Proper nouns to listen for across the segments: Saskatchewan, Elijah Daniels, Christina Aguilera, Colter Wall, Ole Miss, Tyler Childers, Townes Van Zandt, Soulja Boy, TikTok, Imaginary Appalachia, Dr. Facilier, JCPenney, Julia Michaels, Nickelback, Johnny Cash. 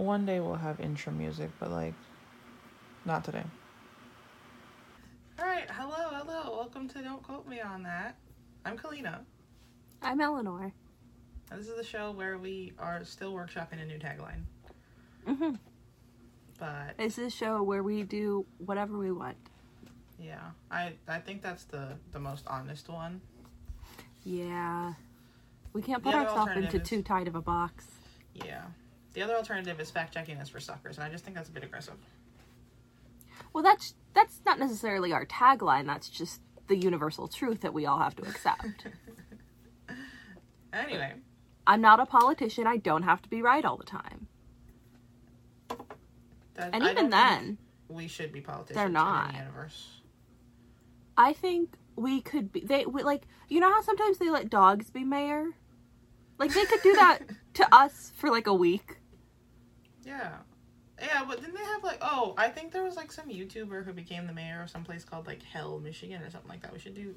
One day we'll have intro music, but like, not today. All right, hello. Welcome to Don't Quote Me on That. I'm Kalina. I'm Eleanor. This is the show where we are still workshopping a new tagline. Mm-hmm. But this is a show where we do whatever we want. Yeah, I think that's the most honest one. Yeah. We can't put ourselves into too tight of a box. Yeah. The other alternative is fact-checking us for suckers, and I just think that's a bit aggressive. Well, that's not necessarily our tagline. That's just the universal truth that we all have to accept. Anyway. I'm not a politician. I don't have to be right all the time. And even then, we should be politicians. They're not. In the universe. I think we could be. You know how sometimes they let dogs be mayor? Like, they could do that to us for like a week. Yeah. Yeah, but didn't they have I think there was some YouTuber who became the mayor of some place called Hell, Michigan or something like that. We could do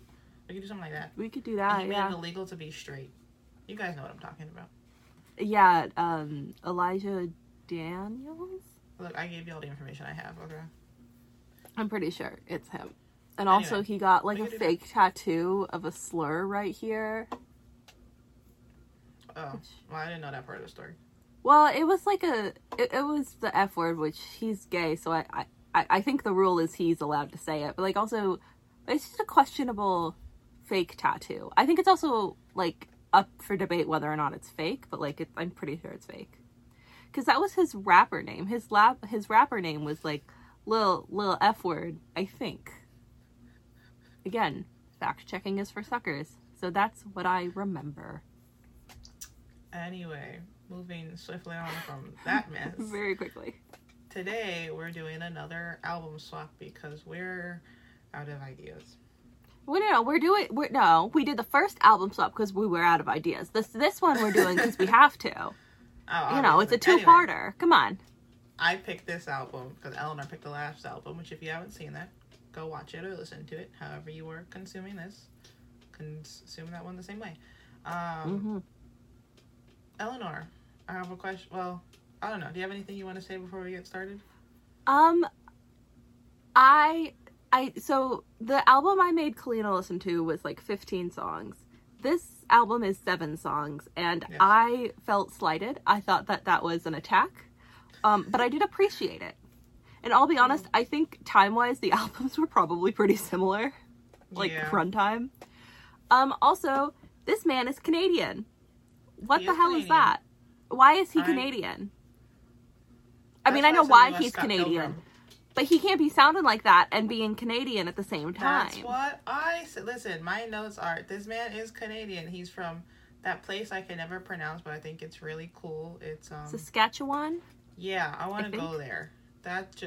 something like that. We could do that, and he made it illegal to be straight. You guys know what I'm talking about. Yeah, Elijah Daniels? Look, I gave you all the information I have, okay? I'm pretty sure it's him. And anyway, also he got a fake tattoo of a slur right here. Oh, well, I didn't know that part of the story. Well, it was it was the F word, which he's gay, so I think the rule is he's allowed to say it. But also, it's just a questionable fake tattoo. I think it's also up for debate whether or not it's fake, but I'm pretty sure it's fake. Because that was his rapper name. His rapper name was Lil F word, I think. Again, fact checking is for suckers. So that's what I remember. Anyway, moving swiftly on from that mess. Very quickly. Today, we're doing another album swap because we're out of ideas. We did the first album swap because we were out of ideas. This one we're doing because we have to. Oh, it's a two-parter. Anyway, come on. I picked this album because Eleanor picked the last album, which if you haven't seen that, go watch it or listen to it. However you were consuming this, consume that one the same way. Mm-hmm. Eleanor, I have a question. Well, I don't know. Do you have anything you want to say before we get started? So the album I made Kalina listen to was 15 songs. This album is 7 songs, and yes. I felt slighted. I thought that was an attack, but I did appreciate it. And I'll be honest, I think time-wise the albums were probably pretty similar, runtime. Also, this man is Canadian. What the hell is that? Why is he Canadian? I mean, I know why he's Canadian, but he can't be sounding like that and being Canadian at the same time. That's what I said. Listen, my notes are, this man is Canadian. He's from that place I can never pronounce, but I think it's really cool. It's Saskatchewan? Yeah, I want to go there. That's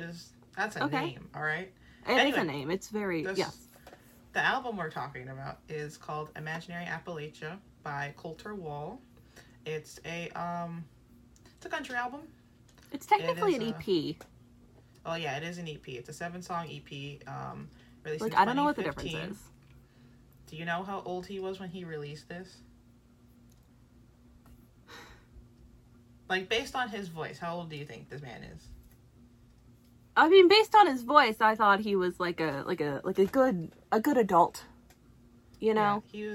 a name, all right? It is a name. It's very, yes. The album we're talking about is called Imaginary Appalachia by Colter Wall. It's a country album. It's technically an EP. Oh yeah, it is an EP. It's a 7-song EP. Released in 2015. I don't know what the difference is. Do you know how old he was when he released this? Based on his voice, how old do you think this man is? I mean, based on his voice, I thought he was a good adult. You know, yeah,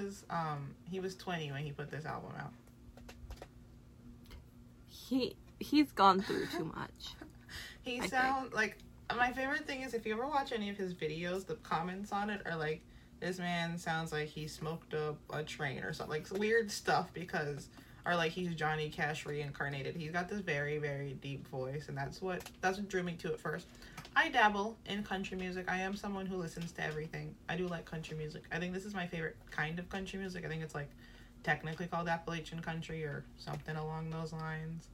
he was 20 when he put this album out. He's gone through too much. My favorite thing is if you ever watch any of his videos, the comments on it are this man sounds like he smoked a train or something, weird stuff because he's Johnny Cash reincarnated. He's got this very, very deep voice, and that's what drew me to it first. I dabble in country music. I am someone who listens to everything. I do like country music. I think this is my favorite kind of country music. I think it's technically called Appalachian country or something along those lines.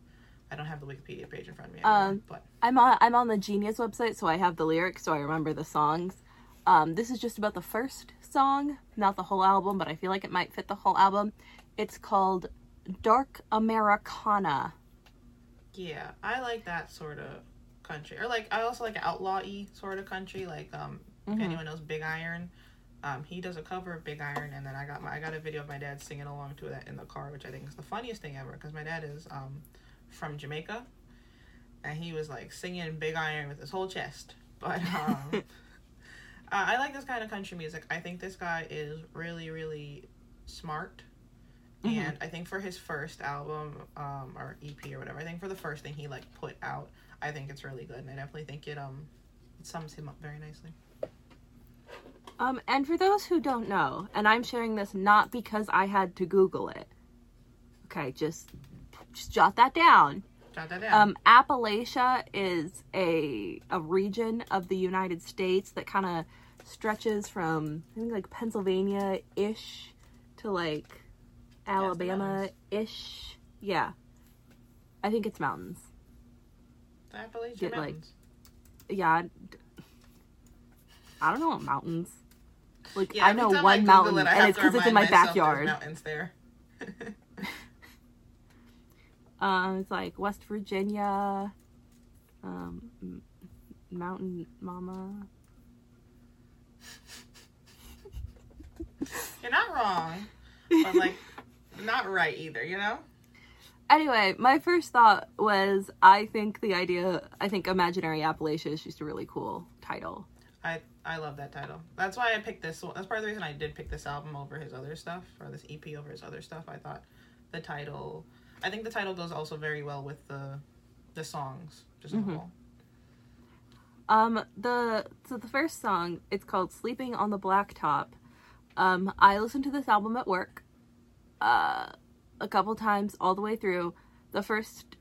I don't have the Wikipedia page in front of me anymore, but I'm on the Genius website, so I have the lyrics, so I remember the songs. This is just about the first song, not the whole album, but I feel it might fit the whole album. It's called Dark Americana. Yeah, I like that sort of country, or I also like outlaw-y sort of country. If anyone knows Big Iron, he does a cover of Big Iron, and then I got a video of my dad singing along to that in the car, which I think is the funniest thing ever, because my dad is from Jamaica, and he was like singing Big Iron with his whole chest. But I like this kind of country music. I think this guy is really, really smart. Mm-hmm. And I think for his first album, or EP or whatever, I think for the first thing he like put out, I think it's really good, and I definitely think it sums him up very nicely. And for those who don't know, and I'm sharing this not because I had to Google it. Okay, just jot that down. Appalachia is a region of the United States that kind of stretches from, I think, like Pennsylvania-ish to like Alabama-ish. Yeah. I think it's mountains. The Appalachian Mountains. Like, yeah. I don't know what mountains. Like, yeah, I know one mountain, and it's because it's in my backyard. Mountains there. It's like West Virginia, Mountain Mama. You're not wrong, but like not right either, you know? Anyway, my first thought was I think Imaginary Appalachia is just a really cool title. I love that title. That's why I picked this one. That's part of the reason I did pick this album over his other stuff, or this EP over his other stuff. I thought the title... I think the title goes also very well with the songs, just in the whole. The first song, it's called Sleeping on the Blacktop. I listened to this album at work a couple times all the way through. The first,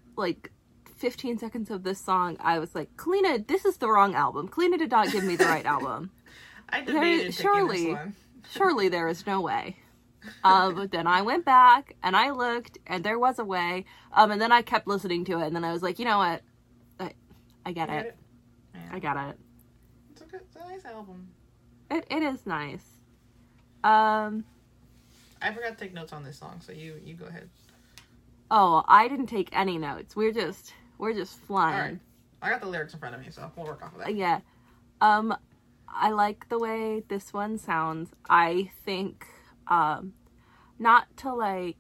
15 seconds of this song, I was like, Kalina, this is the wrong album. Kalina did not give me the right album. I debated picking this one. Surely there is no way. But then I went back and I looked, and there was a way. And then I kept listening to it, and then I was like, you know what? I get it. Yeah. I got it. It's a nice album. It is nice. I forgot to take notes on this song, so you go ahead. Oh, I didn't take any notes. We're just flying. All right. I got the lyrics in front of me, so we'll work off of that. Yeah. I like the way this one sounds. I think not to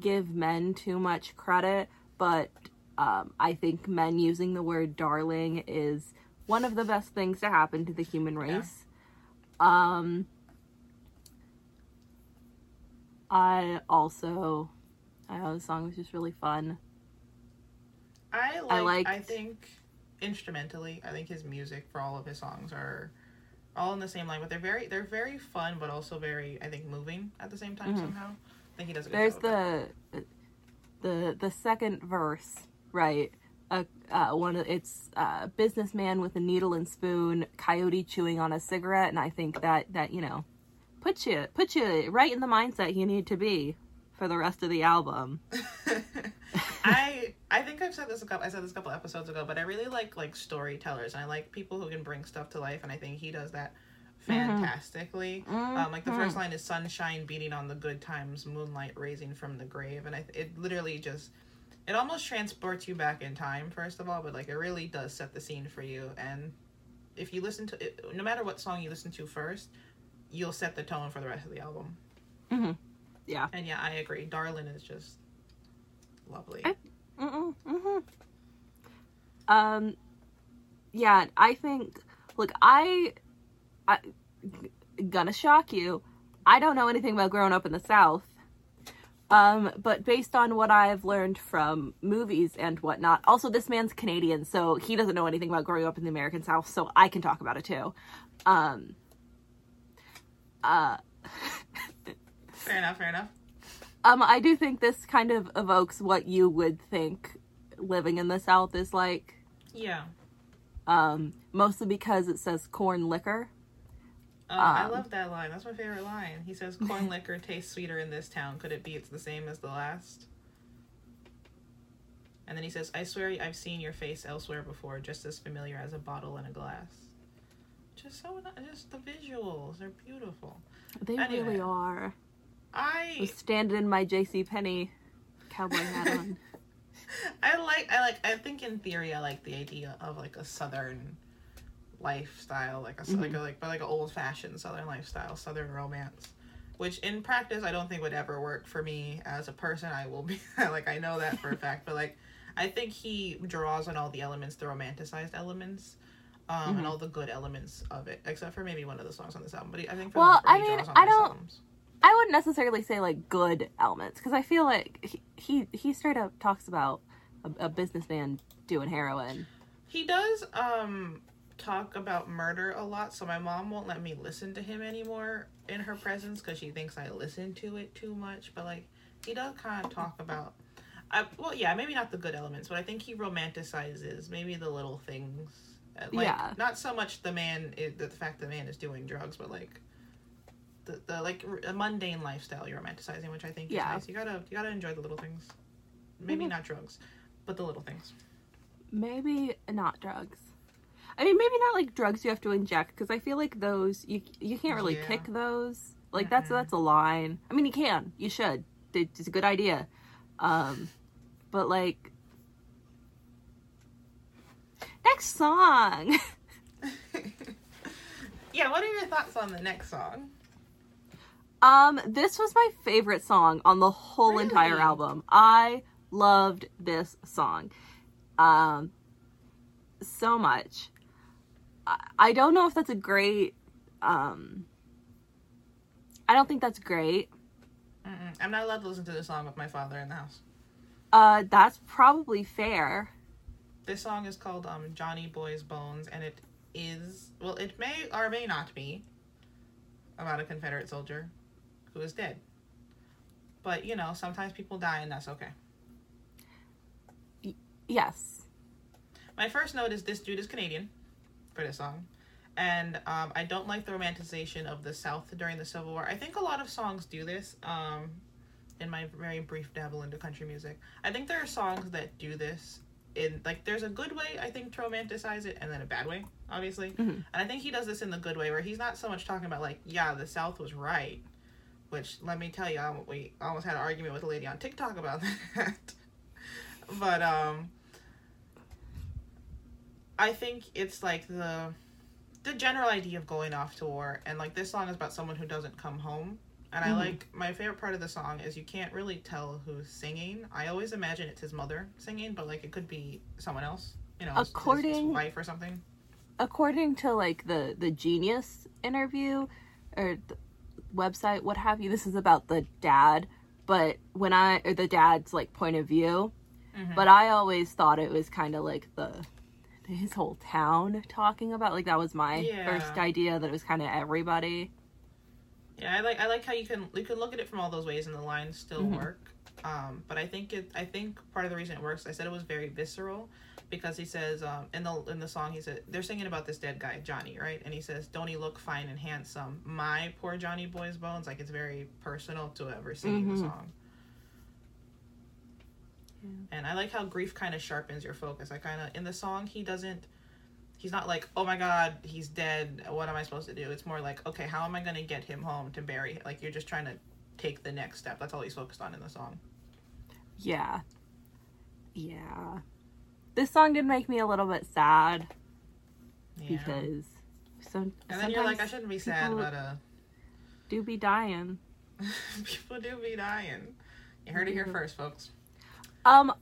give men too much credit, but I think men using the word darling is one of the best things to happen to the human race. Yeah. I thought the song was just really fun. I think instrumentally, I think his music for all of his songs are all in the same line, but they're very fun, but also very, I think, moving at the same time somehow. I think he does a good job. There's the second verse, right? It's businessman with a needle and spoon, coyote chewing on a cigarette, and I think that you know, puts you right in the mindset you need to be for the rest of the album. I think I've said this a couple episodes ago, but I really like storytellers, and I like people who can bring stuff to life, and I think he does that fantastically. Mm-hmm. The first line is sunshine beating on the good times, moonlight raising from the grave, and it literally just, it almost transports you back in time, first of all, but it really does set the scene for you, and if you listen to it, no matter what song you listen to first, you'll set the tone for the rest of the album. Mm-hmm. Yeah. And yeah, I agree. Darlin is just lovely. Yeah, I think, I gonna shock you. I don't know anything about growing up in the South. But based on what I've learned from movies and whatnot, also this man's Canadian, so he doesn't know anything about growing up in the American South, so I can talk about it too. Fair enough. I do think this kind of evokes what you would think living in the South is like. Yeah. Mostly because it says corn liquor. I love that line. That's my favorite line. He says, corn liquor tastes sweeter in this town. Could it be it's the same as the last? And then he says, I swear I've seen your face elsewhere before, just as familiar as a bottle and a glass. Just the visuals are beautiful. They really are. I was standing in my JCPenney cowboy hat on. I think in theory I like the idea of a southern lifestyle, an old fashioned southern lifestyle, southern romance, which in practice I don't think would ever work for me as a person. I know that for a fact, but I think he draws on all the elements, the romanticized elements, and all the good elements of it, except for maybe one of the songs on this album. But I think I wouldn't necessarily say like good elements, because I feel like he straight up talks about a businessman doing heroin. He does talk about murder a lot, so my mom won't let me listen to him anymore in her presence because she thinks I listen to it too much. But like, he does kind of talk about, maybe not the good elements, but I think he romanticizes maybe the little things. Like, yeah. Not so much the fact the man is doing drugs, but like the mundane lifestyle you're romanticizing, which I think is nice. You gotta enjoy the little things. Maybe not drugs, but the little things. Maybe not drugs. I mean, maybe not like drugs you have to inject, because I feel like those you can't really kick those. Like that's a line. I mean, you can, you should. It's a good idea, but like. Next song. Yeah, what are your thoughts on the next song? This was my favorite song on the whole entire album. I loved this song so much. I don't know if that's a great I don't think that's great. Mm-mm. I'm not allowed to listen to this song with my father in the house. That's probably fair. This song is called Johnny Boy's Bones, and it is, well, it may or may not be about a Confederate soldier who is dead. But, you know, sometimes people die and that's okay. Yes. My first note is this dude is Canadian for this song. And I don't like the romanticization of the South during the Civil War. I think a lot of songs do this. In my very brief dabble into country music, I think there are songs that do this. In like, there's a good way, I think, to romanticize it, and then a bad way, obviously. Mm-hmm. And I think he does this in the good way, where he's not so much talking about like, yeah, the South was right, which, let me tell you, we almost had an argument with a lady on TikTok about that. But I think it's like the general idea of going off to war, and like, this song is about someone who doesn't come home. And I like, my favorite part of the song is you can't really tell who's singing. I always imagine it's his mother singing, but like, it could be someone else, you know, his wife or something. According to like the Genius interview or the website, what have you, this is about the dad, or the dad's like point of view. Mm-hmm. But I always thought it was kind of like his whole town talking about, like, that was my first idea, that it was kind of everybody. Yeah, I like how you can look at it from all those ways and the lines still work. But I think part of the reason it works, I said it was very visceral, because he says in the song, he said they're singing about this dead guy Johnny, right? And he says, "Don't he look fine and handsome? My poor Johnny Boy's bones." Like, it's very personal to whoever's singing the song. Yeah. And I like how grief kind of sharpens your focus. I kind of, in the song, he's not like, oh my God, he's dead, what am I supposed to do? It's more like, okay, how am I going to get him home to bury him? Like, you're just trying to take the next step. That's all he's focused on in the song. Yeah. Yeah. This song did make me a little bit sad. Yeah. Because and then you're like, I shouldn't be sad, but do be dying. People do be dying. You heard it here first, folks.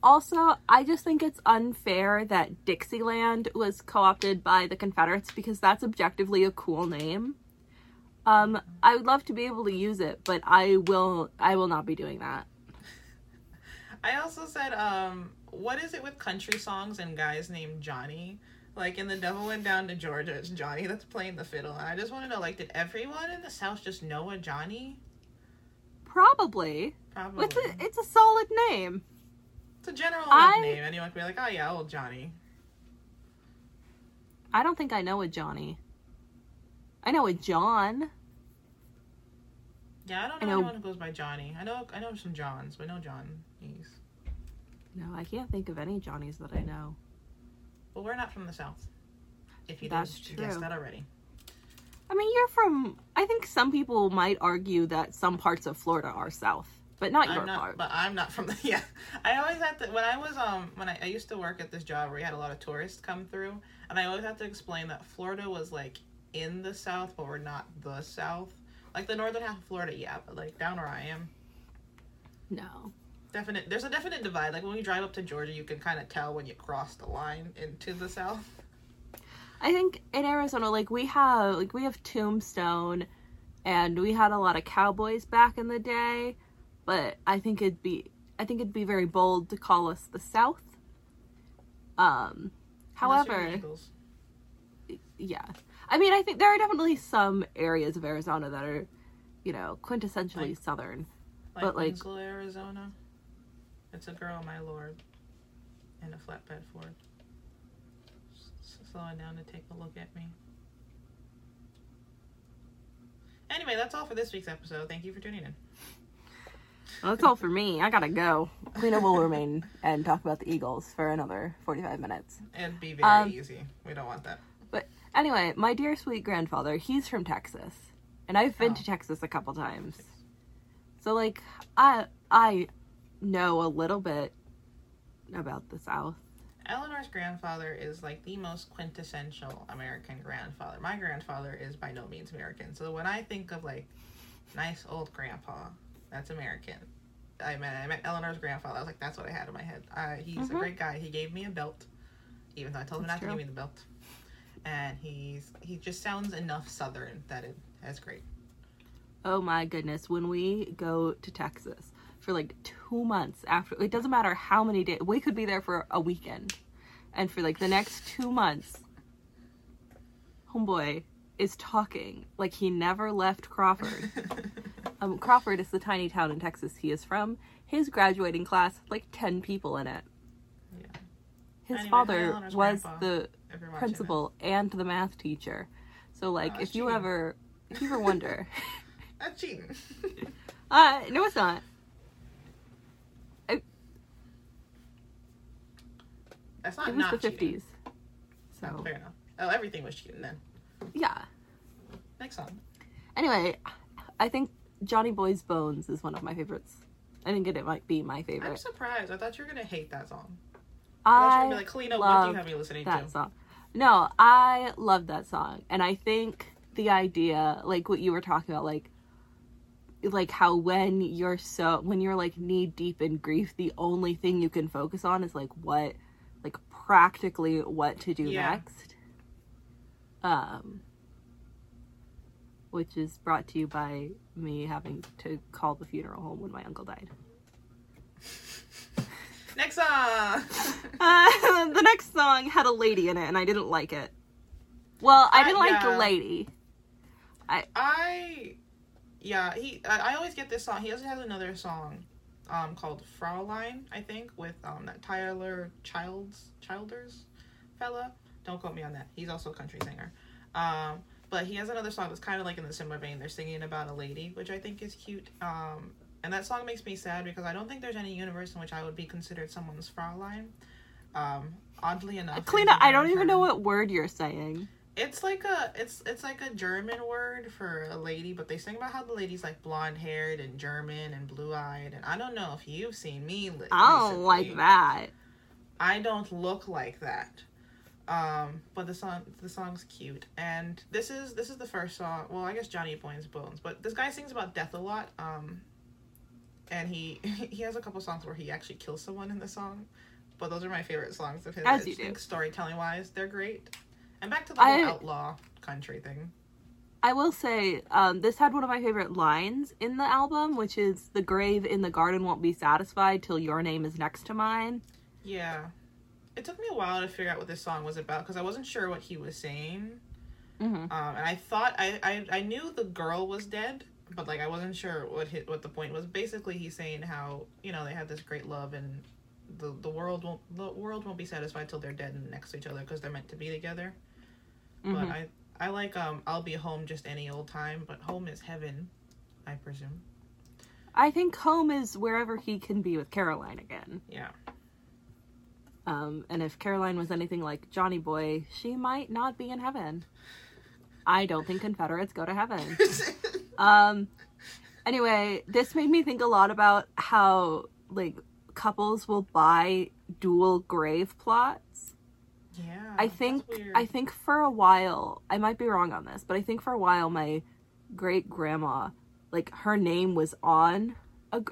Also, I just think it's unfair that Dixieland was co-opted by the Confederates, because that's objectively a cool name. I would love to be able to use it, but I will not be doing that. I also said, what is it with country songs and guys named Johnny? Like, in The Devil Went Down to Georgia, it's Johnny that's playing the fiddle. And I just want to know, like, did everyone in the South just know a Johnny? Probably. It's a solid name. It's a general name. Anyone can be like, oh yeah, old Johnny. I don't think I know a Johnny. I know a John. Yeah, I don't know anyone who goes by Johnny. I know some Johns, but no Johnnies. No, I can't think of any Johnnies that I know. Well, we're not from the South. If you didn't guess that already. I mean, I think some people might argue that some parts of Florida are South. But not your part. But I'm not from I always had to, when I used to work at this job where we had a lot of tourists come through, and I always had to explain that Florida was like in the South, but we're not the South. Like the northern half of Florida, yeah, but like down where I am. No. There's a definite divide. Like when you drive up to Georgia, you can kind of tell when you cross the line into the South. I think in Arizona, we have Tombstone, and we had a lot of cowboys back in the day, but I think it'd be very bold to call us the South. However, yeah, I mean, I think there are definitely some areas of Arizona that are, quintessentially Southern. Like Winslow, Arizona. It's a girl, my lord, in a flatbed Ford. Slowing down to take a look at me. Anyway, that's all for this week's episode. Thank you for tuning in. Well, that's all for me. I gotta go. Lena will remain and talk about the Eagles for another 45 minutes. It'd be very easy. We don't want that. But anyway, my dear sweet grandfather, he's from Texas. And I've been to Texas a couple times. So, I know a little bit about the South. Eleanor's grandfather is, the most quintessential American grandfather. My grandfather is by no means American. So, when I think of, nice old grandpa, that's American. I met Eleanor's grandfather. I was that's what I had in my head. He's a great guy. He gave me a belt, even though I told him not to give me the belt. And he just sounds enough Southern that that's great. Oh my goodness, when we go to Texas for 2 months after, it doesn't matter how many days, we could be there for a weekend. And for the next 2 months, homeboy is talking like he never left Crawford. Crawford is the tiny town in Texas he is from. His graduating class, 10 people in it. Yeah. His father was the principal and the math teacher. So if you ever wonder... That's cheating. No, it's not. That's not. It was not the 50s. So fair enough. Oh, everything was cheating then. Yeah. Next song. Anyway, I think Johnny Boy's Bones is one of my favorites. I think it might be my favorite. I'm surprised. I thought you were gonna hate that song. I thought you were gonna be like, Kalina, what do you have me listening to? That song. No, I love that song, and I think the idea, what you were talking about, how when you're knee deep in grief, the only thing you can focus on is practically what to do next. Which is brought to you by me having to call the funeral home when my uncle died. Next song. The next song had a lady in it, and I didn't like it. Well, I didn't like the lady. I always get this song. He also has another song called Fraulein, I think, with that Tyler Childers fella. Don't quote me on that. He's also a country singer. But he has another song that's kind of in the similar vein. They're singing about a lady, which I think is cute. And that song makes me sad because I don't think there's any universe in which I would be considered someone's Fraulein. Oddly enough. Kalina, I don't even know what word you're saying. It's like a German word for a lady, but they sing about how the lady's blonde-haired and German and blue-eyed, and I don't know if you've seen me. I don't like that. I don't look like that. But the song's cute, and this is the first song. Well, I guess Johnny Boy's Bones, but this guy sings about death a lot. And he has a couple songs where he actually kills someone in the song, but those are my favorite songs of his. As you do. Storytelling-wise, they're great. And back to the whole outlaw country thing. I will say, this had one of my favorite lines in the album, which is, the grave in the garden won't be satisfied till your name is next to mine. Yeah. It took me a while to figure out what this song was about, because I wasn't sure what he was saying. Mm-hmm. And I thought, I knew the girl was dead, but, I wasn't sure what the point was. Basically, he's saying how, they had this great love and the world won't be satisfied till they're dead and next to each other, because they're meant to be together. Mm-hmm. But I like I'll be home just any old time, but home is heaven, I presume. I think home is wherever he can be with Caroline again. Yeah. And if Caroline was anything like Johnny Boy, she might not be in heaven. I don't think Confederates go to heaven. Anyway, this made me think a lot about how couples will buy dual grave plots. Yeah, I think for a while, I might be wrong on this, but I think for a while my great grandma, her name was on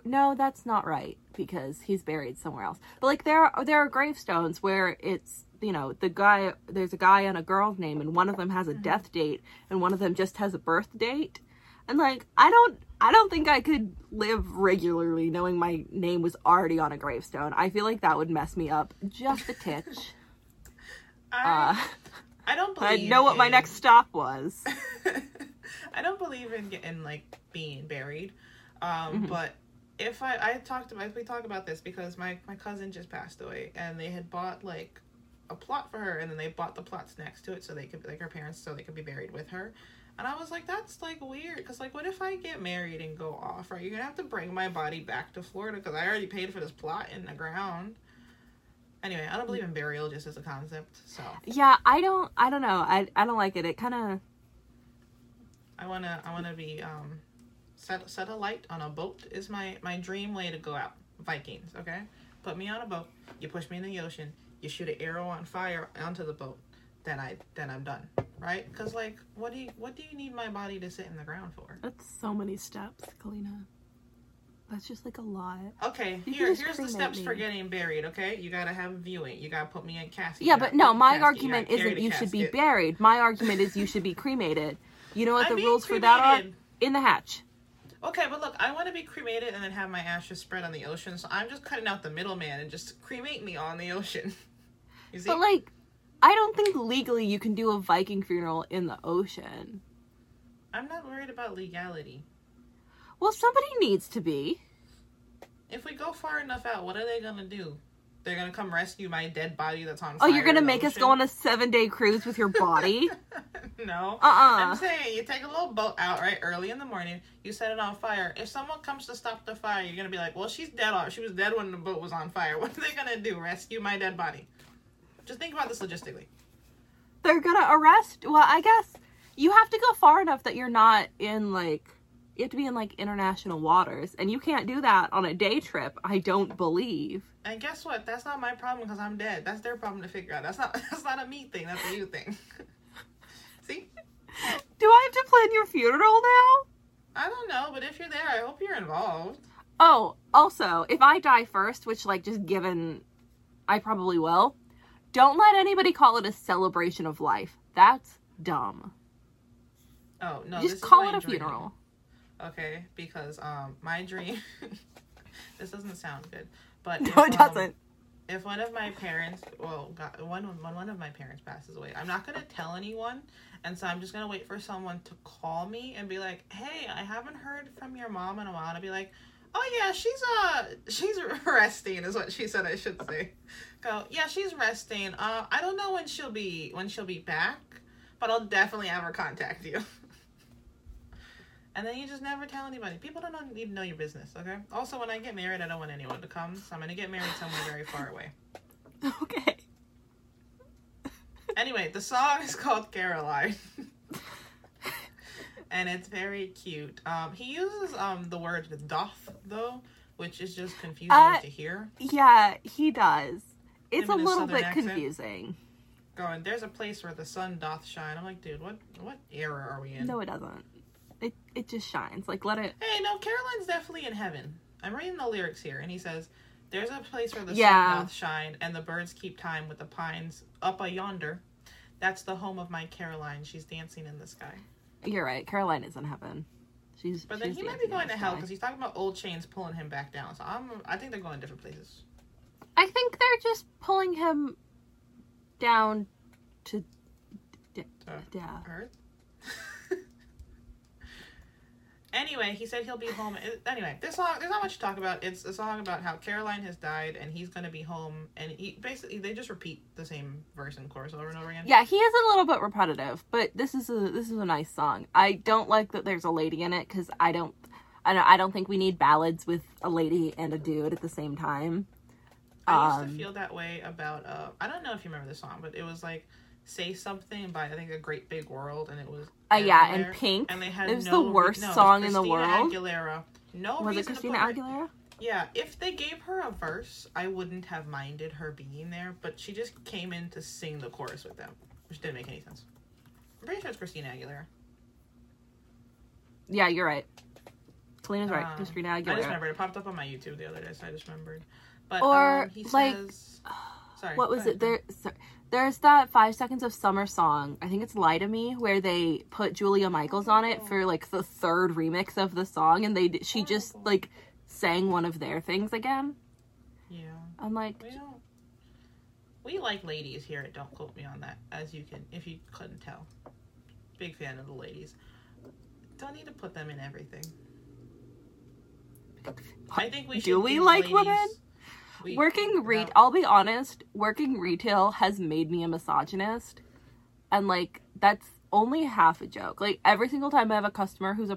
No, that's not right, because he's buried somewhere else. But like there are gravestones where it's, you know, there's a guy and a girl's name, and one of them has a death date and one of them just has a birth date. And like, I don't think I could live regularly knowing my name was already on a gravestone. I feel like that would mess me up just a titch. I don't believe I'd know what my next stop was. I don't believe in getting like being buried. But if we talk about this because my cousin just passed away, and they had bought like a plot for her, and then they bought the plots next to it so they could, like, her parents, so they could be buried with her. And I was like, that's like weird, because like, what if I get married and go off, right? You're gonna have to bring my body back to Florida because I already paid for this plot in the ground. Anyway, I don't believe in burial just as a concept. So yeah, I don't know. I don't like it. It kind of. I wanna be set alight on a boat is my dream way to go out. Vikings, okay? Put me on a boat. You push me in the ocean. You shoot an arrow on fire onto the boat. Then I'm done, right? Because like, what do you need my body to sit in the ground for? That's so many steps, Kalina. That's just like a lot. Okay, here's the steps for getting buried, okay? You gotta have viewing. You gotta put me in casket. Yeah, but no, my argument isn't you should be buried. My argument is you should be cremated. You know what the rules for that are? In the hatch. Okay, but look, I want to be cremated and then have my ashes spread on the ocean, so I'm just cutting out the middleman and just cremate me on the ocean. You see? But like, I don't think legally you can do a Viking funeral in the ocean. I'm not worried about legality. Well, somebody needs to be. If we go far enough out, what are they gonna do? They're gonna come rescue my dead body that's on fire. Oh, you're gonna make us go on a 7-day cruise with your body? No. I'm saying you take a little boat out, right, early in the morning, you set it on fire. If someone comes to stop the fire, you're gonna be like, well, she's dead. She was dead when the boat was on fire. What are they gonna do? Rescue my dead body? Just think about this logistically. They're gonna arrest. Well, I guess you have to go far enough that you're not in like. You have to be in, like, international waters. And you can't do that on a day trip, I don't believe. And guess what? That's not my problem because I'm dead. That's their problem to figure out. That's not a me thing. That's a you thing. See? Do I have to plan your funeral now? I don't know, but if you're there, I hope you're involved. Oh, also, if I die first, which, like, just given I probably will, don't let anybody call it a celebration of life. That's dumb. Oh, no. Just call it a funeral. Okay, because my dream this doesn't sound good, but no, it doesn't. If one of my parents, one of my parents passes away, I'm not gonna tell anyone, and so I'm just gonna wait for someone to call me and be like, "Hey, I haven't heard from your mom in a while." And I'll be like, "Oh yeah, she's resting," is what she said I should say. Go, yeah, she's resting. I don't know when she'll be back, but I'll definitely have her contact you. And then you just never tell anybody. People don't need to know your business, okay? Also, when I get married, I don't want anyone to come, so I'm going to get married somewhere very far away. Okay. Anyway, the song is called Caroline. And it's very cute. He uses the word doth, though, which is just confusing to hear. Yeah, he does. It's a little bit confusing. Going, there's a place where the sun doth shine. I'm like, dude, what era are we in? No, it doesn't. It just shines. Like, let it... Hey, no, Caroline's definitely in heaven. I'm reading the lyrics here, and he says, there's a place where the sun doth shine, and the birds keep time with the pines up a-yonder. That's the home of my Caroline. She's dancing in the sky. You're right. Caroline is in heaven. But then he might be going to hell, because he's talking about old chains pulling him back down. So I think they're going different places. I think they're just pulling him down to... Earth? Anyway, he said he'll be home. Anyway, this song, there's not much to talk about. It's a song about how Caroline has died and he's going to be home. And he basically, they just repeat the same verse and chorus over and over again. Yeah, he is a little bit repetitive, but this is a nice song. I don't like that there's a lady in it because I don't think we need ballads with a lady and a dude at the same time. I used to feel that way about, I don't know if you remember this song, but it was like, Say Something by I think A Great Big World, and it was and Pink, and they had song in the world. Aguilera. No, was it Christina Aguilera? Yeah, if they gave her a verse, I wouldn't have minded her being there, but she just came in to sing the chorus with them, which didn't make any sense. I'm pretty sure it's Christina Aguilera. Yeah, you're right. Selena's right. Just read out. I just remembered. It popped up on my YouTube the other day, so I just remembered. But, or, he like, says... Sorry, what was it? There's that 5 seconds of summer song. I think it's Lie to Me, where they put Julia Michaels on it for, like, the third remix of the song, and she just, like, sang one of their things again. Yeah. I'm like... We like ladies here at Don't Quote Me on That, if you couldn't tell. Big fan of the ladies. Don't need to put them in everything. I think we should... Do we like women? I'll be honest, working retail has made me a misogynist, and, like, that's only half a joke. Like, every single time I have a customer who's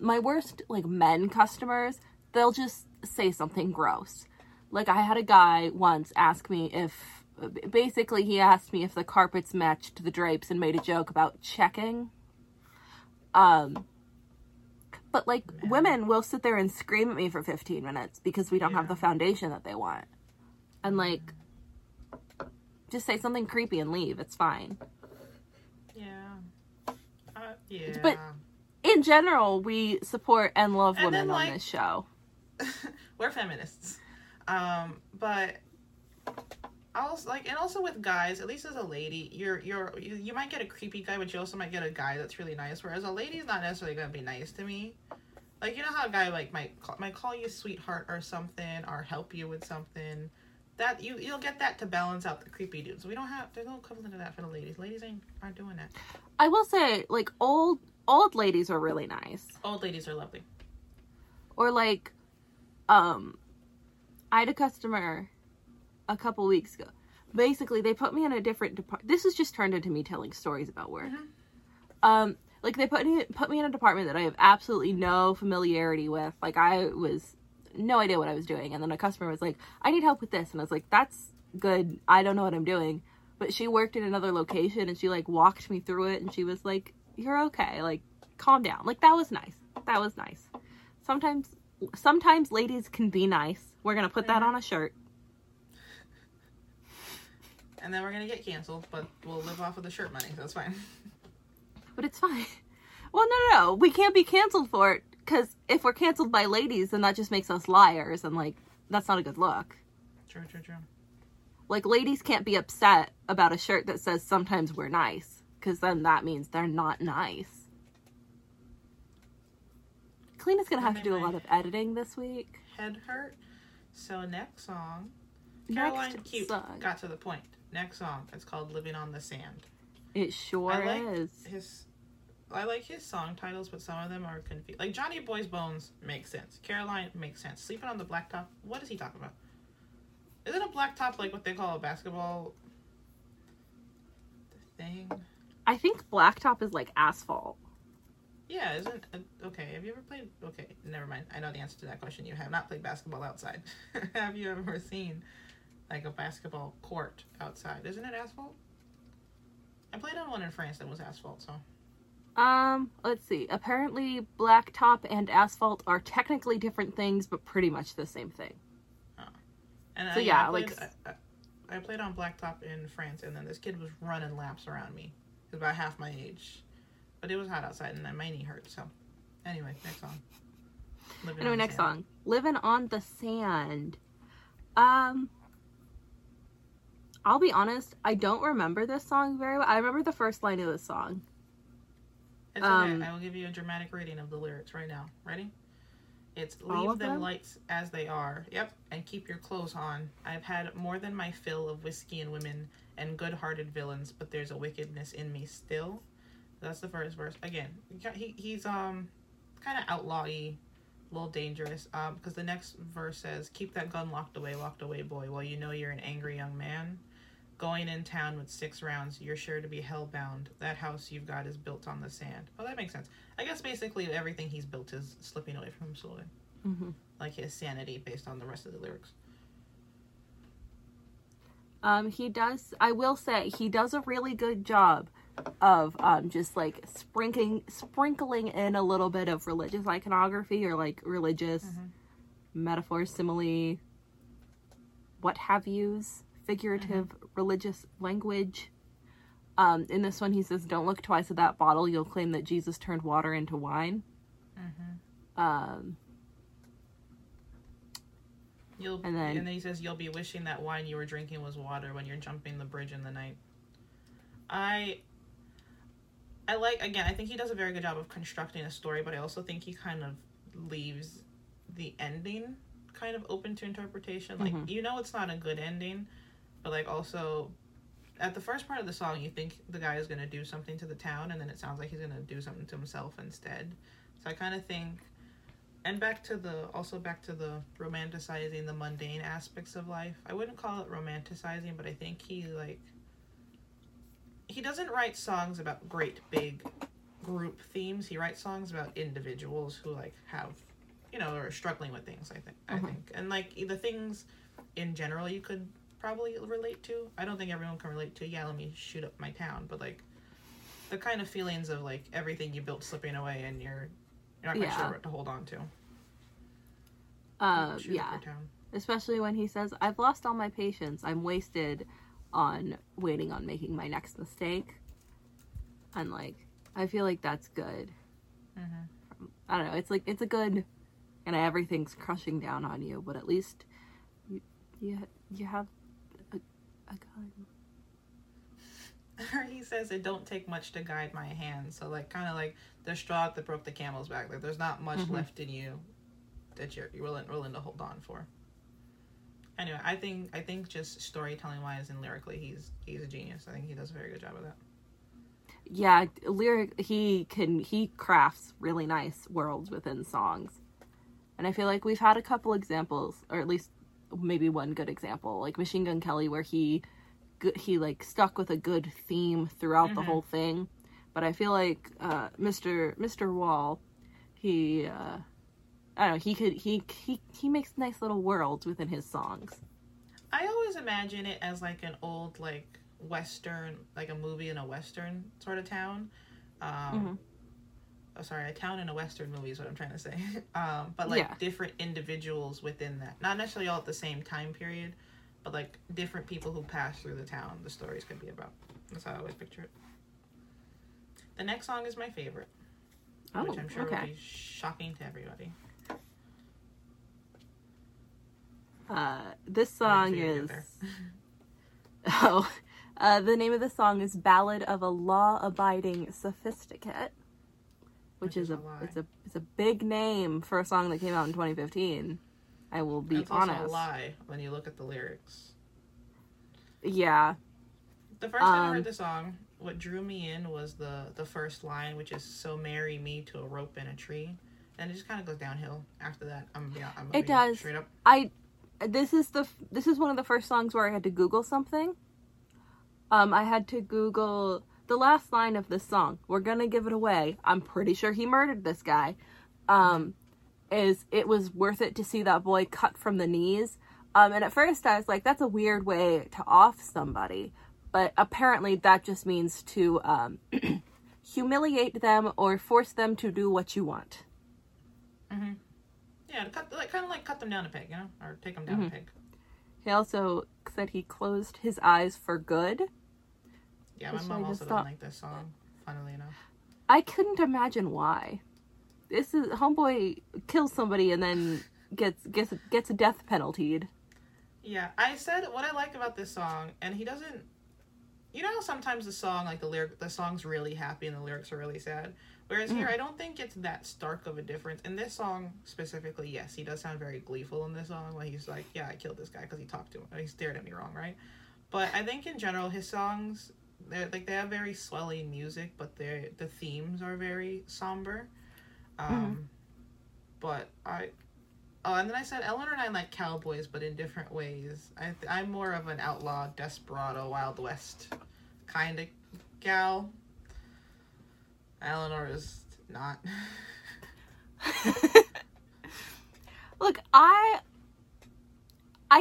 my worst, like, men customers, they'll just say something gross. Like, I had a guy once ask me if the carpets matched the drapes and made a joke about checking. But, like, women will sit there and scream at me for 15 minutes because we don't have the foundation that they want. And, like, just say something creepy and leave. It's fine. Yeah. Yeah. But in general, we support and love women on this show. We're feminists. But also, like, and also with guys, at least as a lady, you might get a creepy guy, but you also might get a guy that's really nice. Whereas a lady's not necessarily gonna be nice to me. Like, you know how a guy like might call you sweetheart or something, or help you with something. That you'll get that to balance out the creepy dudes. There's no equivalent to that for the ladies. Ladies aren't doing that. I will say, like, old ladies are really nice. Old ladies are lovely. Or, like, I had a customer a couple weeks ago. Basically, they put me in a different department. This has just turned into me telling stories about work. Mm-hmm. Like, they put me in a department that I have absolutely no familiarity with. Like, I was no idea what I was doing. And then a customer was like, I need help with this. And I was like, that's good. I don't know what I'm doing. But she worked in another location, and she, like, walked me through it. And she was like, you're okay. Like, calm down. Like, that was nice. That was nice. Sometimes ladies can be nice. We're going to put that on a shirt. And then we're going to get canceled, but we'll live off of the shirt money, so it's fine. But it's fine. Well, no. We can't be canceled for it, because if we're canceled by ladies, then that just makes us liars, and, like, that's not a good look. True. Like, ladies can't be upset about a shirt that says sometimes we're nice, because then that means they're not nice. Kalina's going to have to do a lot of editing this week. Head hurt. So next song, Caroline Cute got to the point. Next song, it's called "Living on the Sand." It sure is. I like his song titles, but some of them are confused. Like, Johnny Boy's Bones makes sense. Caroline makes sense. Sleeping on the Blacktop. What is he talking about? Isn't a blacktop like what they call a basketball thing? I think blacktop is like asphalt. Yeah, isn't... Okay, have you ever played... Okay, never mind. I know the answer to that question. You have not played basketball outside. Have you ever seen, like, a basketball court outside? Isn't it asphalt? I played on one in France that was asphalt, so... Let's see. Apparently, blacktop and asphalt are technically different things, but pretty much the same thing. Oh. And so, I played on blacktop in France, and then this kid was running laps around me. He was about half my age. But it was hot outside, and my knee hurt, so... Anyway, next song. Living on the Sand. I'll be honest, I don't remember this song very well. I remember the first line of this song. It's okay. I will give you a dramatic reading of the lyrics right now. Ready? It's, leave them lights as they are. Yep. And keep your clothes on. I've had more than my fill of whiskey and women and good-hearted villains, but there's a wickedness in me still. That's the first verse. Again, he's kind of outlaw-y, a little dangerous, because the next verse says, keep that gun locked away, boy. Well, you know you're an angry young man. Going in town with 6 rounds, you're sure to be hellbound. That house you've got is built on the sand. Well, that makes sense. I guess basically everything he's built is slipping away from him slowly. Mm-hmm. Like his sanity based on the rest of the lyrics. He does a really good job of just like sprinkling in a little bit of religious iconography, or like religious metaphors, simile, what have yous, figurative religious language. In this one he says, don't look twice at that bottle, you'll claim that Jesus turned water into wine. Mm-hmm. And then he says, you'll be wishing that wine you were drinking was water when you're jumping the bridge in the night. I think he does a very good job of constructing a story, but I also think he kind of leaves the ending kind of open to interpretation. Like, mm-hmm. It's not a good ending, but like also at the first part of the song, you think the guy is going to do something to the town, and then it sounds like he's going to do something to himself instead. So I kind of think, and back to the romanticizing the mundane aspects of life. I wouldn't call it romanticizing, but I think he doesn't write songs about great big group themes. He writes songs about individuals who are struggling with things, I think. Mm-hmm. I think, and like the things in general you could probably relate to. I don't think everyone can relate to, let me shoot up my town, but like the kind of feelings of like everything you built slipping away and you're not quite sure what to hold on to. Especially when he says, I've lost all my patience. I'm wasted on waiting on making my next mistake. And like, I feel like that's good. Mm-hmm. I don't know. It's like, it's a good, and everything's crushing down on you, but at least you have a gun. He says, it don't take much to guide my hand. So like, kind of like the straw that broke the camel's back. Like there's not much mm-hmm. left in you that you're willing to hold on for. Anyway, I think just storytelling wise and lyrically, he's a genius. I think he does a very good job of that. Yeah, he crafts really nice worlds within songs, and I feel like we've had a couple examples, or at least maybe one good example, like Machine Gun Kelly, where he like stuck with a good theme throughout mm-hmm. the whole thing. But I feel like Mr. Wall, he makes nice little worlds within his songs. I always imagine it as like an old like western, like a movie in a western sort of town. Mm-hmm. A town in a western movie is what I'm trying to say. But like different individuals within that, not necessarily all at the same time period, but like different people who pass through the town. The stories could be about. That's how I always picture it. The next song is my favorite, which I'm sure will be shocking to everybody. This song is. The name of the song is "Ballad of a Law-Abiding Sophisticate," which is a big name for a song that came out in 2015. I will be honest. That's also a lie when you look at the lyrics. Yeah. The first time I heard the song, what drew me in was the first line, which is "So marry me to a rope and a tree," and it just kind of goes downhill after that. I'm gonna be straight up. This is one of the first songs where I had to Google something. I had to Google the last line of this song. We're gonna give it away. I'm pretty sure he murdered this guy. It was worth it to see that boy cut from the knees. And at first I was like, that's a weird way to off somebody. But apparently that just means to humiliate them or force them to do what you want. Mm-hmm. Yeah, cut them down a peg, or take them down mm-hmm. a peg. He also said he closed his eyes for good. Yeah, my mom also doesn't like this song, funnily enough. I couldn't imagine why. This is homeboy kills somebody and then gets a death penalty. Yeah, I said what I like about this song, and he doesn't. You know, sometimes the song, like the song's really happy and the lyrics are really sad. Whereas here, I don't think it's that stark of a difference. In this song specifically, yes, he does sound very gleeful in this song when he's like, "Yeah, I killed this guy because he talked to him. He stared at me wrong, right?" But I think in general, his songs, they have very swelling music, but the themes are very somber. And then I said Eleanor and I like cowboys, but in different ways. I'm more of an outlaw, desperado, Wild West kind of gal. Eleanor is not. Look, I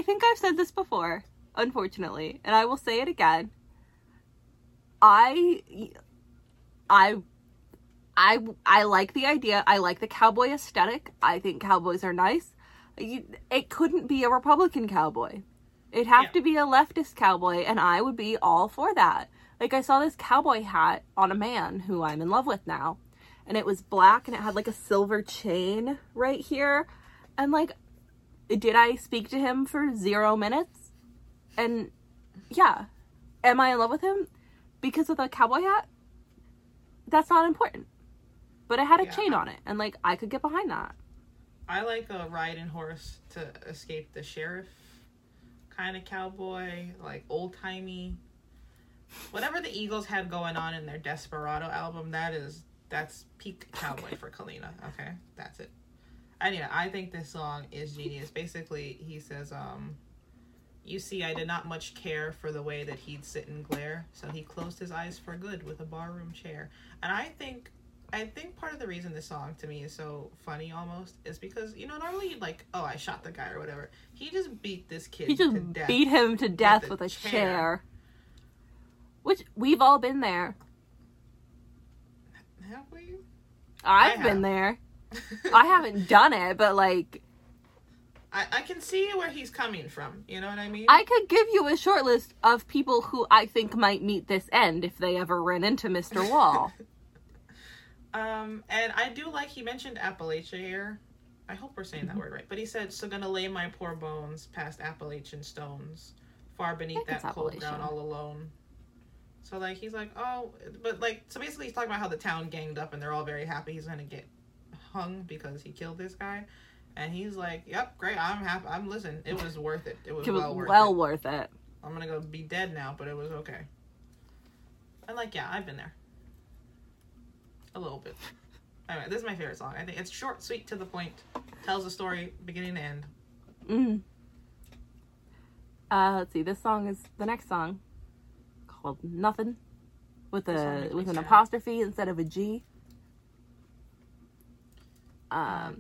think I've said this before, unfortunately, and I will say it again. I like the idea. I like the cowboy aesthetic. I think cowboys are nice. It couldn't be a Republican cowboy. It'd have to be a leftist cowboy, and I would be all for that. Like, I saw this cowboy hat on a man who I'm in love with now, and it was black and it had like a silver chain right here. And like, did I speak to him for 0 minutes? And yeah. Am I in love with him because of the cowboy hat? That's not important. But it had a chain on it, and like I could get behind that. I like a riding horse to escape the sheriff kind of cowboy, like old-timey. Whatever the Eagles had going on in their Desperado album, that's peak cowboy for Kalina. Okay, that's it. Anyway, I think this song is genius. Basically, he says, you see, I did not much care for the way that he'd sit and glare, so he closed his eyes for good with a barroom chair. And I think part of the reason this song to me is so funny almost is because, you know, normally you'd like, oh, I shot the guy or whatever. He just beat this kid to death. He just beat him to death with a chair. Which, we've all been there. Have we? I've been there. I haven't done it, but like... I can see where he's coming from. You know what I mean? I could give you a short list of people who I think might meet this end if they ever ran into Mr. Wall. And I do like, he mentioned Appalachia here. I hope we're saying that word right. But he said, so gonna lay my poor bones past Appalachian stones, far beneath that cold down all alone. So like, he's like, oh, but like, so basically he's talking about how the town ganged up and they're all very happy he's gonna get hung because he killed this guy. And he's like, yep, great, I'm happy. Listen, it was worth it. It was well worth it. I'm going to go be dead now, but it was okay. And like, yeah, I've been there. A little bit. Anyway, this is my favorite song. I think it's short, sweet, to the point. Tells the story, beginning to end. Mm. Let's see, this song is the next song. Called Nothing. With an apostrophe instead of a G. Yeah.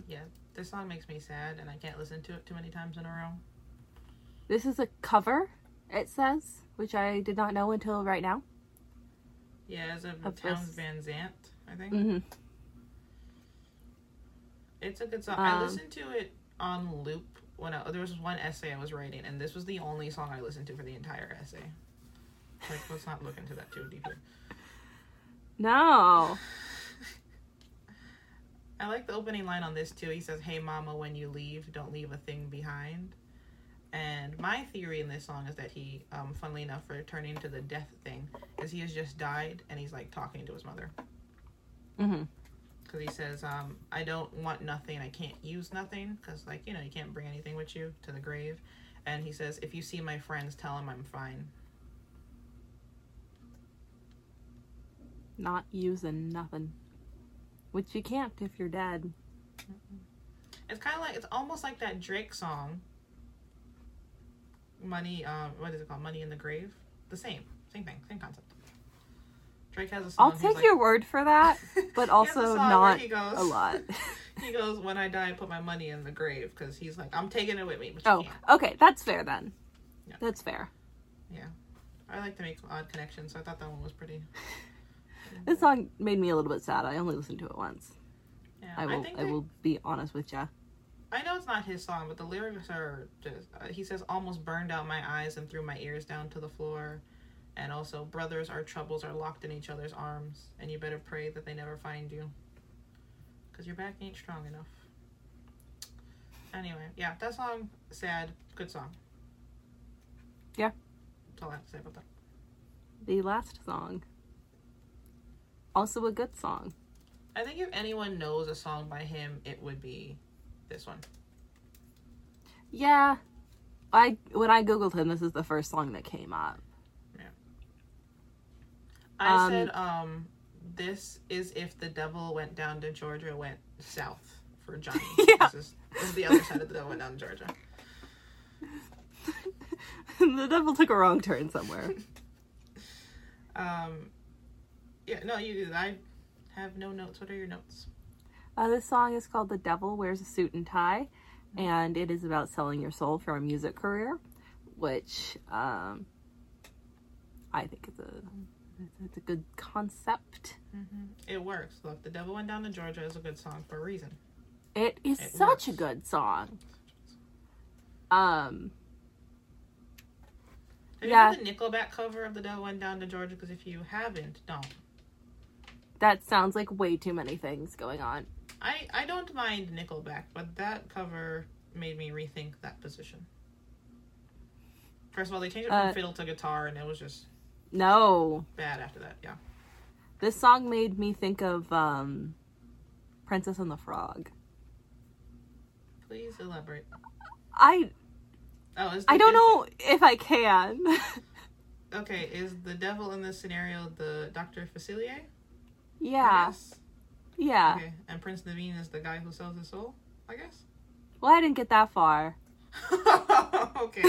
This song makes me sad, and I can't listen to it too many times in a row. This is a cover, it says, which I did not know until right now. Yeah, as of Townes Van Zandt, I think. Mm-hmm. It's a good song. I listened to it on loop. There was one essay I was writing, and this was the only song I listened to for the entire essay. Like, let's not look into that too deeply. No. I like the opening line on this too. He says, hey mama, when you leave, don't leave a thing behind. And my theory in this song is that he, funnily enough, returning to the death thing, is he has just died and he's like talking to his mother. Mm-hmm. Because he says, I don't want nothing, I can't use nothing, because like, you know, you can't bring anything with you to the grave. And he says, if you see my friends, tell them I'm fine. Not using nothing. Which you can't if you're dead. It's kind of like, it's almost like that Drake song. Money, what is it called? Money in the Grave? The same thing, same concept. Drake has a song. I'll take your word for that, but also not a lot. He goes, when I die, I put my money in the grave, because he's like, I'm taking it with me. But okay, that's fair then. Yeah. That's fair. Yeah. I like to make odd connections, so I thought that one was pretty... This song made me a little bit sad. I only listened to it once. Yeah, I will be honest with ya. I know it's not his song, but the lyrics are just... he says, almost burned out my eyes and threw my ears down to the floor. And also, brothers, our troubles are locked in each other's arms. And you better pray that they never find you. Because your back ain't strong enough. Anyway, yeah, that song, sad, good song. Yeah. That's all I have to say about that. The last song. Also a good song. I think if anyone knows a song by him, it would be this one. Yeah. When I Googled him, this is the first song that came up. Yeah. I said, this is if the devil went down to Georgia, went south for Johnny. Yeah. This is the other side of the devil went down to Georgia. The devil took a wrong turn somewhere. Yeah, no, you do. I have no notes. What are your notes? This song is called The Devil Wears a Suit and Tie, and it is about selling your soul for a music career, which I think is it's a good concept. Mm-hmm. It works. Look, The Devil Went Down to Georgia is a good song for a reason. It is such a good song. Have you heard the Nickelback cover of The Devil Went Down to Georgia? Because if you haven't, don't. That sounds like way too many things going on. I don't mind Nickelback, but that cover made me rethink that position. First of all, they changed it from fiddle to guitar, and it was just... No. Bad after that, yeah. This song made me think of Princess and the Frog. Please elaborate. I don't know if I can. Okay, is the devil in this scenario the Dr. Facilier? Yeah. Yeah. Okay, and Prince Naveen is the guy who sells his soul, I guess? Well, I didn't get that far. Okay.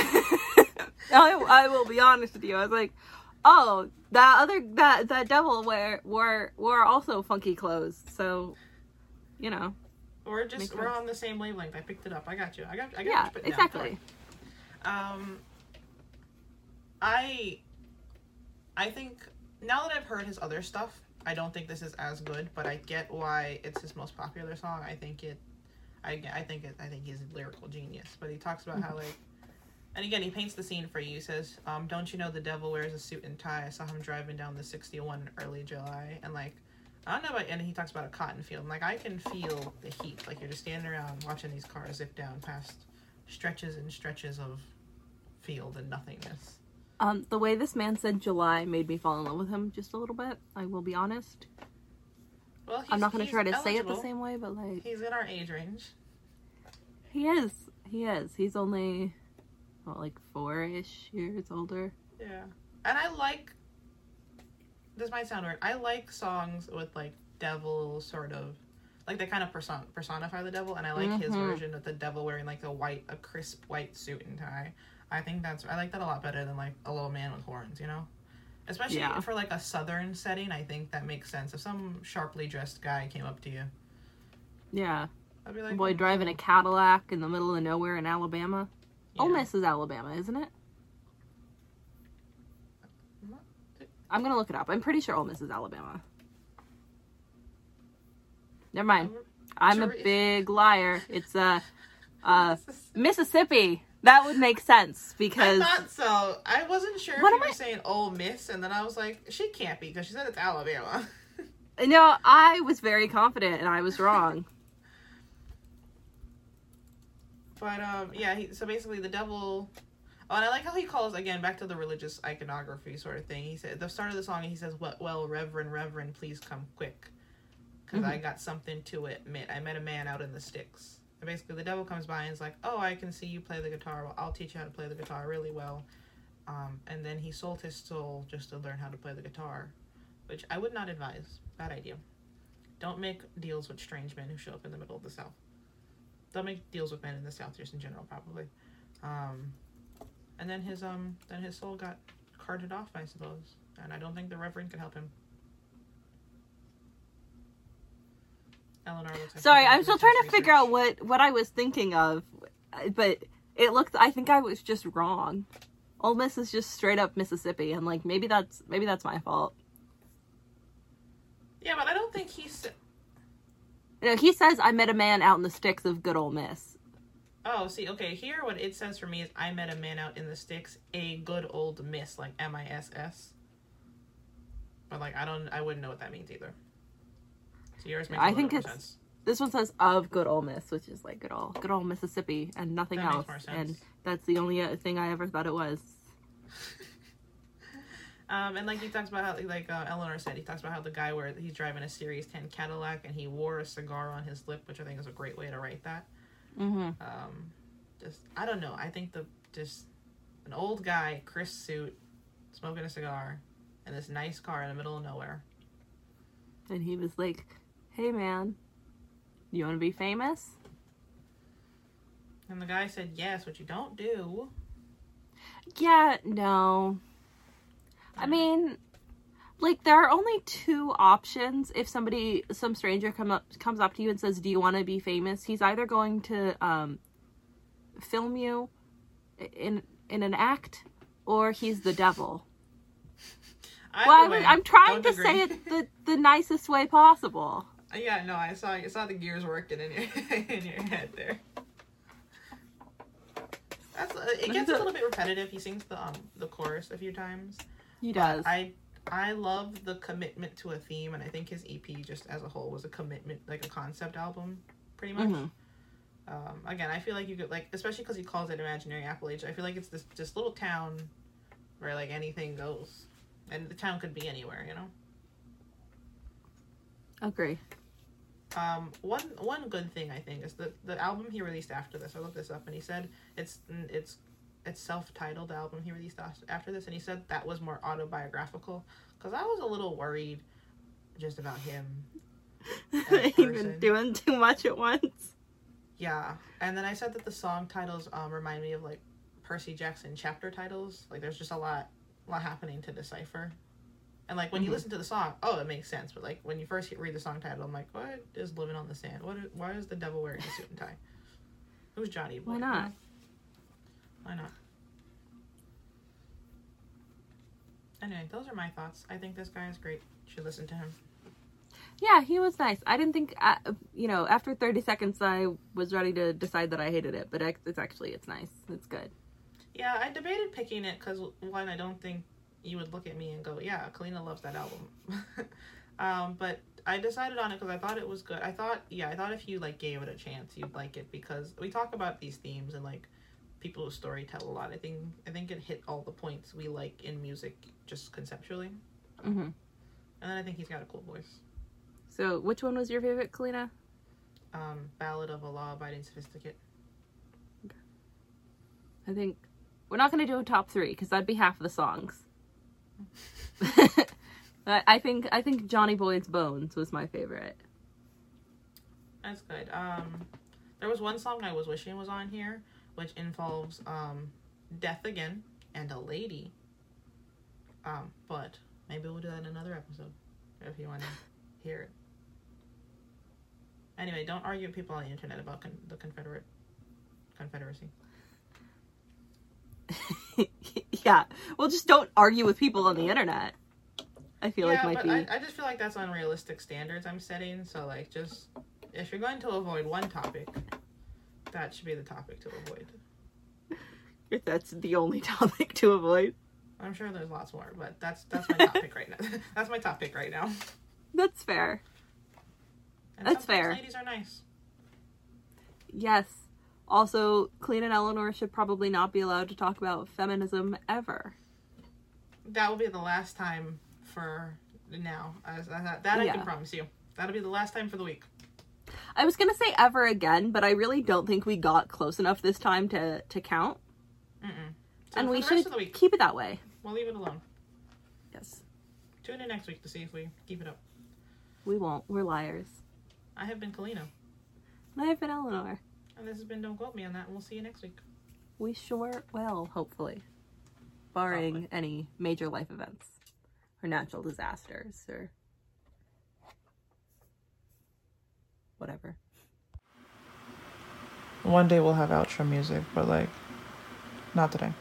I will be honest with you. I was like, oh, that devil wore also funky clothes, so, you know. We're on the same wavelength. I picked it up. I got you. I got you. Yeah, exactly. I think now that I've heard his other stuff, I don't think this is as good, but I get why it's his most popular song. I think he's a lyrical genius. But he talks about how, like, and again, he paints the scene for you. He says, "Don't you know the devil wears a suit and tie? I saw him driving down the 61 in early July." And, like, I don't know about, and he talks about a cotton field. And, like, I can feel the heat. Like, you're just standing around watching these cars zip down past stretches and stretches of field and nothingness. The way this man said July made me fall in love with him just a little bit. I will be honest. Well, I'm not going to try to say it the same way, but, like... He's in our age range. He is. He's only, what, like, 4-ish years older? Yeah. And I like... This might sound weird. I like songs with, like, devil sort of... Like, they kind of personify the devil, and I like his version of the devil wearing, like, a crisp white suit and tie. I like that a lot better than, like, a little man with horns, you know? Especially for, like, a southern setting, I think that makes sense. If some sharply dressed guy came up to you. Yeah. I'd be like... Boy driving a Cadillac in the middle of nowhere in Alabama. Yeah. Ole Miss is Alabama, isn't it? I'm gonna look it up. I'm pretty sure Ole Miss is Alabama. Never mind. I'm a big liar. It's, Mississippi. That would make sense, because... I thought so. I wasn't sure what if you were saying Ole Miss, and then I was like, she can't be, because she said it's Alabama. No, I was very confident, and I was wrong. But, so basically the devil... Oh, and I like how he calls, again, back to the religious iconography sort of thing. He said, at the start of the song, he says, "Well, Reverend, please come quick, because I got something to admit. I met a man out in the sticks." And basically, the devil comes by and is like, "Oh, I can see you play the guitar. Well, I'll teach you how to play the guitar really well." And then he sold his soul just to learn how to play the guitar, which I would not advise. Bad idea. Don't make deals with strange men who show up in the middle of the South. Don't make deals with men in the South, just in general, probably. And then his soul got carted off, I suppose. And I don't think the Reverend could help him. Eleanor looks like... Sorry, I'm still trying to figure out what I was thinking of. But it looked... I think I was just wrong. Ole Miss is just straight up Mississippi. And, like, maybe that's my fault. Yeah, but I don't think he's... You know, he says, "I met a man out in the sticks of good Ole Miss." Oh, see, okay, here what it says for me is, "I met a man out in the sticks, a good old miss," like M-I-S-S. But, like, I wouldn't know what that means either. So yours makes more sense. This one says "of good Ole Miss," which is, like, good old Mississippi and nothing else. That makes more sense. And that's the only thing I ever thought it was. And, like, he talks about how, like, Eleanor said, he talks about how the guy he's driving a Series 10 Cadillac and he wore a cigar on his lip, which I think is a great way to write that. Mm-hmm. I don't know. I think an old guy, crisp suit, smoking a cigar, in this nice car in the middle of nowhere. And he was like, "Hey, man, you want to be famous?" And the guy said, "Yes," which you don't do. Yeah, no. I mean, like, there are only two options. If some stranger comes up to you and says, "Do you want to be famous?" he's either going to film you in an act, or he's the devil. I'm trying to say it the nicest way possible. Yeah, no, I saw the gears working in your head there. It gets a little bit repetitive. He sings the chorus a few times. He does. I I love the commitment to a theme, and I think his EP just as a whole was a commitment, like a concept album, pretty much. Mm-hmm. Again, I feel like you could, like, especially because he calls it Imaginary Appalachia, I feel like it's this little town where, like, anything goes. And the town could be anywhere, you know? Agree. One good thing, I think, is the album he released after this. I looked this up, and he said it's self-titled, the album he released after this, and he said that was more autobiographical, because I was a little worried just about him. He's been doing too much at once. Yeah, and then I said that the song titles remind me of, like, Percy Jackson chapter titles. Like, there's just a lot happening to decipher. And, like, when you listen to the song, oh, it makes sense. But, like, when you first read the song title, I'm like, what is Living on the Sand? Why is the devil wearing a suit and tie? Who's Johnny Boy? Why not? Anyway, those are my thoughts. I think this guy is great. You should listen to him. Yeah, he was nice. I didn't think, after 30 seconds, I was ready to decide that I hated it. But it's nice. It's good. Yeah, I debated picking it because, one, I don't think you would look at me and go, yeah, Kalina loves that album. But I decided on it because I thought it was good. I thought if you, like, gave it a chance, you'd like it, because we talk about these themes and, like, people who storytell a lot. I think it hit all the points we like in music, just conceptually. Mm-hmm. And then I think he's got a cool voice. So, which one was your favorite, Kalina? Ballad of a Law-Abiding Sophisticate. Okay. I think we're not going to do a top three, because that'd be half of the songs. I think Johnny Boyd's Bones was my favorite. That's good. There was one song I was wishing was on here, which involves death again and a lady. But maybe we'll do that in another episode if you want to hear it. Anyway, don't argue with people on the internet about the Confederacy. Yeah, well, just don't argue with people on the internet. I feel like might be. I just feel like that's unrealistic standards I'm setting. So, like, just if you're going to avoid one topic, that should be the topic to avoid. If that's the only topic to avoid, I'm sure there's lots more, but that's my topic right now. That's my topic right now. That's fair. And that's fair. Ladies are nice. Yes. Also, Kalina and Eleanor should probably not be allowed to talk about feminism ever. That will be the last time for now. I can promise you. That'll be the last time for the week. I was going to say ever again, but I really don't think we got close enough this time to count. Mm-mm. So, and we should keep it that way. We'll leave it alone. Yes. Tune in next week to see if we keep it up. We won't. We're liars. I have been Kalina. And I have been Eleanor. And this has been Don't Quote Me on That, and we'll see you next week. We sure will, hopefully. Barring any major life events or natural disasters or whatever. One day we'll have outro music, but, like, not today.